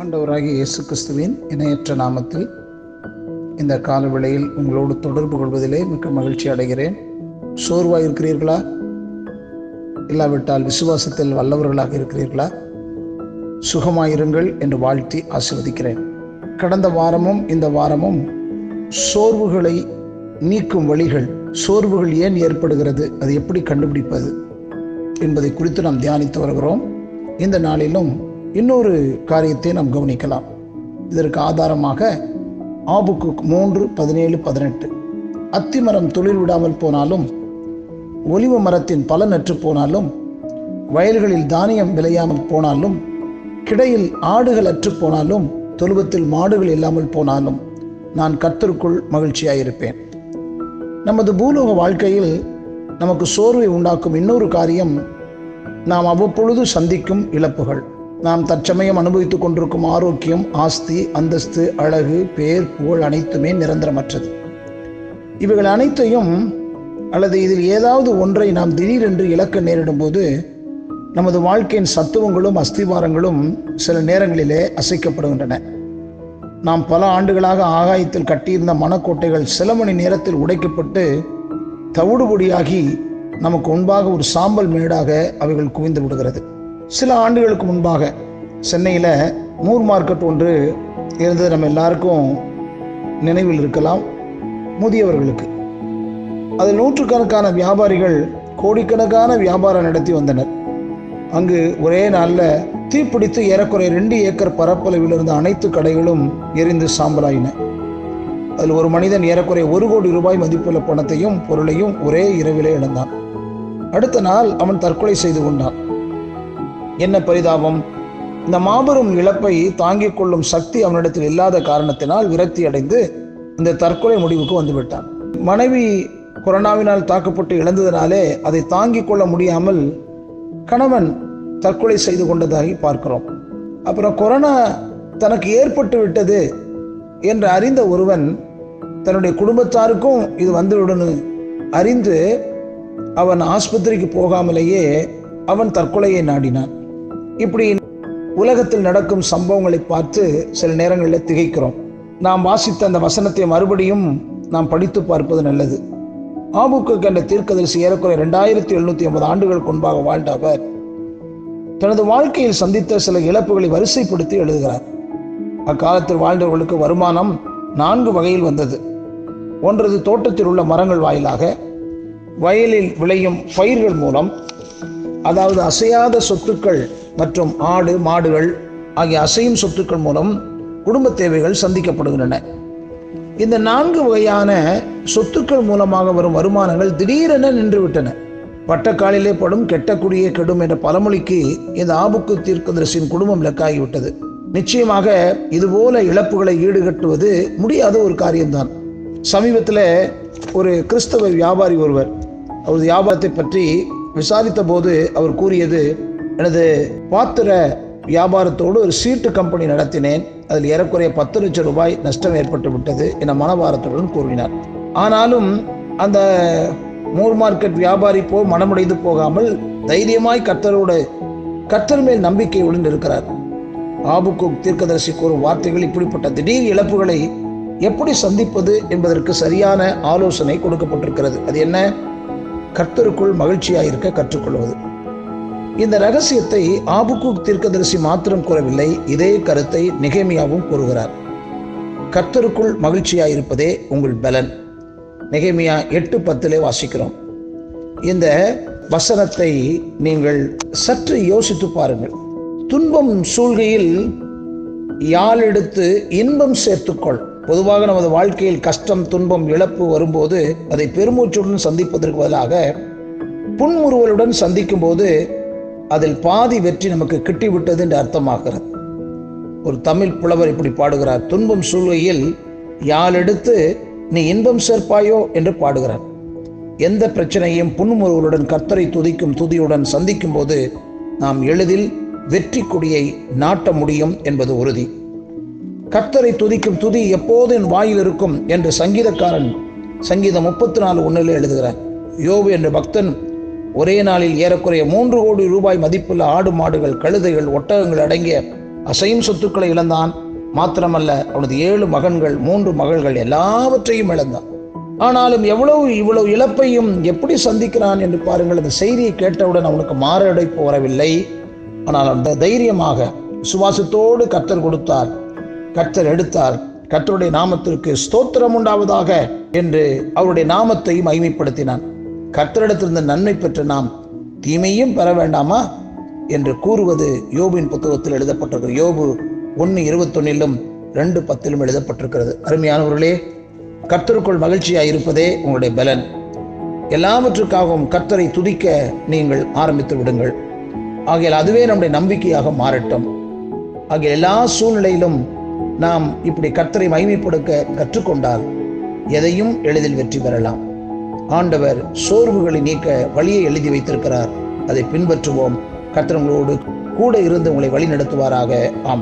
ஆண்டவராகிய இயேசு கிறிஸ்துவின் இணையற்ற நாமத்தில் இந்த காலவேளையில் உங்களோடு தொடர்பு கொள்வதிலே மிக்க மகிழ்ச்சி அடைகிறேன். சோர்வாக இருக்கிறீர்களா? இல்லாவிட்டால் விசுவாசத்தில் வல்லவர்களாக இருக்கிறீர்களா? சுகமாயிருங்கள் என்று வாழ்த்தி ஆசீர்வதிக்கிறேன். கடந்த வாரமும் இந்த வாரமும் சோர்வுகளை நீக்கும் வழிகள், சோர்வுகள் ஏன் ஏற்படுகிறது, அது எப்படி கண்டுபிடிப்பது என்பதை குறித்து நாம் தியானித்து வருகிறோம். இந்த நாளிலும் இன்னொரு காரியத்தை நாம் கவனிக்கலாம். இதற்கு ஆதாரமாக ஆபுக்கு 3:17-18, அத்திமரம் துளிர் விடாமல் போனாலும் ஒலிவ மரத்தின் பலன் அற்று போனாலும் வயல்களில் தானியம் விளையாமல் போனாலும் கிடையில் ஆடுகள் அற்று போனாலும் தொழுவத்தில் மாடுகள் இல்லாமல் போனாலும் நான் கர்த்தருக்குள் மகிழ்ச்சியாயிருப்பேன். நமது பூலோக வாழ்க்கையில் நமக்கு சோர்வை உண்டாக்கும் இன்னொரு காரியம் நாம் அவ்வப்பொழுது சந்திக்கும் இழப்புகள். நாம் தற்சமயம் அனுபவித்து கொண்டிருக்கும் ஆரோக்கியம், ஆஸ்தி, அந்தஸ்து, அழகு, பேர், புகழ் அனைத்துமே நிரந்தரமற்றது. இவைகள் அனைத்தையும் அல்லது இதில் ஏதாவது ஒன்றை நாம் திடீரென்று இழக்க நேரிடும் போது நமது வாழ்க்கையின் சத்துவங்களும் அஸ்திவாரங்களும் சில நேரங்களிலே அசைக்கப்படுகின்றன. நாம் பல ஆண்டுகளாக ஆகாயத்தில் கட்டியிருந்த மனக்கோட்டைகள் சில மணி நேரத்தில் உடைக்கப்பட்டு தவிடுபொடியாகி நமக்கு முன்பாக ஒரு சாம்பல் மேடாக அவைகள் குவிந்து விடுகிறது. சில ஆண்டுகளுக்கு முன்பாக சென்னையில் மூர் மார்க்கெட் ஒன்று இருந்தது. நம்ம எல்லாருக்கும் நினைவில் இருக்கலாம், முதியவர்களுக்கு. அதில் நூற்றுக்கணக்கான வியாபாரிகள் கோடிக்கணக்கான வியாபாரம் நடத்தி வந்தனர். அங்கு ஒரே நாளில் தீப்பிடித்து ஏறக்குறைய 2 ஏக்கர் பரப்பளவில் இருந்த அனைத்து கடைகளும் எரிந்து சாம்பலாயின. அதில் ஒரு மனிதன் ஏறக்குறைய 1 கோடி ரூபாய் மதிப்புள்ள பணத்தையும் பொருளையும் ஒரே இரவிலே இழந்தான். அடுத்த நாள் அவன் தற்கொலை செய்து கொண்டான். என்ன பரிதாபம்! இந்த மாபெரும் இழப்பை தாங்கிக் கொள்ளும் சக்தி அவனிடத்தில் இல்லாத காரணத்தினால் விரக்தி அடைந்து இந்த தற்கொலை முடிவுக்கு வந்துவிட்டான். மனைவி கொரோனாவினால் தாக்கப்பட்டு இழந்ததினாலே அதை தாங்கிக் கொள்ள முடியாமல் கணவன் தற்கொலை செய்து கொண்டதாகி பார்க்கிறோம். அப்புறம் கொரோனா தனக்கு ஏற்பட்டு விட்டது என்று அறிந்த ஒருவன் தன்னுடைய குடும்பத்தாருக்கும் இது வந்துவிடுன்னு அறிந்து அவன் ஆஸ்பத்திரிக்கு போகாமலேயே அவன் தற்கொலையை நாடினான். இப்படி உலகத்தில் நடக்கும் சம்பவங்களை பார்த்து சில நேரங்களில் திகைக்கிறோம். நாம் வாசித்த அந்த வசனத்தை மறுபடியும் நாம் படித்து பார்ப்பது நல்லது. ஆபுக்கு என்ற தீர்க்கதரிசி ஏறக்குறைய 2750 ஆண்டுகளுக்கு முன்பாக வாழ்ந்த அவர் தனது வாழ்க்கையில் சந்தித்த சில இழப்புகளை வரிசைப்படுத்தி எழுதுகிறார். அக்காலத்தில் வாழ்ந்தவர்களுக்கு வருமானம் 4 வகையில் வந்தது. ஒன்றது தோட்டத்தில் உள்ள மரங்கள் வாயிலாக, வயலில் விளையும் பயிர்கள் மூலம், அதாவது அசையாத சொத்துக்கள் மற்றும் ஆடு மாடுகள் ஆகிய அசையும் சொத்துக்கள் மூலம் குடும்ப தேவைகள் சந்திக்கப்படுகின்றன. இந்த 4 வகையான சொத்துக்கள் மூலமாக வரும் வருமானங்கள் திடீரென நின்றுவிட்டன. வட்டக்காலிலே படும் கெட்ட குடியே கெடும் என்ற பழமொழிக்கு இந்த ஆபுக்கு தீர்க்கதரிசியின் குடும்பம் இலக்காகிவிட்டது. நிச்சயமாக இதுபோல இழப்புகளை ஈடுகட்டுவது முடியாத ஒரு காரியம்தான். சமீபத்தில் ஒரு கிறிஸ்தவ வியாபாரி ஒருவர் அவர் வியாபாரத்தை பற்றி விசாரித்த போது அவர் கூறியது, எனது பாத்திர வியாபாரத்தோடு ஒரு சீட்டு கம்பெனி நடத்தினேன். அதில் ஏறக்குறைய 10 லட்சம் ரூபாய் நஷ்டம் ஏற்பட்டு விட்டது என மனபாரத்துடன் கூறினார். ஆனாலும் அந்த மூர் மார்க்கெட் வியாபாரி மனமுடைந்து போகாமல் தைரியமாய் கர்த்தர் மேல் நம்பிக்கையுடன் இருக்கிறார். ஆபுக்கு தீர்க்கதரிசிக்கு ஒரு வார்த்தைகள் இப்படிப்பட்ட திடீர் இழப்புகளை எப்படி சந்திப்பது என்பதற்கு சரியான ஆலோசனை கொடுக்கப்பட்டிருக்கிறது. அது என்ன? கர்த்தருக்குள் மகிழ்ச்சியாயிருக்க கற்றுக்கொள்வது. இந்த ரகசியத்தை ஆபுக்கு தீர்க்கதரிசி மாத்திரம் கூறவில்லை, இதே கருத்தை நெகேமியாவும் கூறுகிறார். கர்த்தருக்குள் மகிழ்ச்சியாயிருப்பதே உங்கள் பலன். நெகேமியா 8:10 வாசிக்கிறோம். இந்த வசனத்தை நீங்கள் சற்று யோசித்து பாருங்கள். துன்பம் சூழ்கையில் யாழ் எடுத்து இன்பம் சேர்த்துக்கொள். பொதுவாக நமது வாழ்க்கையில் கஷ்டம், துன்பம், இழப்பு வரும்போது அதை பெருமூச்சுடன் சந்திப்பதற்கு பதிலாக புன்முறுவலுடன் சந்திக்கும் போது அதில் பாதி வெற்றி நமக்கு கிட்டிவிட்டது என்று அர்த்தமாகிறது. ஒரு தமிழ் புலவர் இப்படி பாடுகிறார், துன்பம் சூழ்கையில் யாழ் எடுத்து நீ இன்பம் சேர்ப்பாயோ என்று பாடுகிறார். எந்த பிரச்சனையும் புன்முறுவலுடன் கர்த்தரை துதிக்கும் துதியுடன் சந்திக்கும் போது நாம் எளிதில் வெற்றி கொடியை நாட்ட முடியும் என்பது உறுதி. கர்த்தரை துதிக்கும் துதி எப்போது என் வாயில் இருக்கும் என்று சங்கீதக்காரன் சங்கீதம் 34:1 எழுதுகிறார். யோபு என்ற பக்தன் ஒரே நாளில் ஏறக்குறைய 3 கோடி ரூபாய் மதிப்புள்ள ஆடு மாடுகள், கழுதைகள், ஒட்டகங்கள் அடங்கிய அசையும் சொத்துக்களை இழந்தான். மாத்திரமல்ல, அவனது 7 மகன்கள் 3 மகள்கள் எல்லாவற்றையும் இழந்தான். ஆனாலும் இவ்வளவு இழப்பையும் எப்படி சந்திக்கிறான் என்று பாருங்கள். அந்த செய்தியை கேட்டவுடன் அவனுக்கு மாரடைப்பு வரவில்லை. ஆனால் அந்த தைரியமாக விசுவாசத்தோடு கர்த்தர் கொடுத்தார், கர்த்தர் எடுத்தார். கர்த்தருடைய நாமத்திற்கு ஸ்தோத்திரம் உண்டாவதாக என்று அவருடைய நாமத்தையும் மகிமைப்படுத்தினான். கர்த்தரிடத்திலிருந்து நன்மை பெற்ற நாம் தீமையும் பெற வேண்டாமா என்று கூறுவது யோபின் புத்தகத்தில் எழுதப்பட்டிருக்கிறது. யோபு 1:21 2:10 எழுதப்பட்டிருக்கிறது. அருமையானவர்களே, கர்த்தருக்குள் மகிழ்ச்சியாய் இருப்பதே உங்களுடைய பலன். எல்லாவற்றுக்காகவும் கர்த்தரை துதிக்க நீங்கள் ஆரம்பித்து விடுங்கள். ஆகையால் அதுவே நம்முடைய நம்பிக்கையாக மாறட்டும். ஆகிய எல்லா சூழ்நிலையிலும் நாம் இப்படி கர்த்தரை மகிமைப்படுத்த கற்றுக்கொண்டால் எதையும் எளிதில் வெற்றி பெறலாம். ஆண்டவர் சோர்வுகளை நீக்க வழியை எழுதி வைத்திருக்கிறார். அதை பின்பற்றுவோம். கர்த்தர் உங்களோடு கூட இருந்து உங்களை வழி நடத்துவாராக. ஆமென்.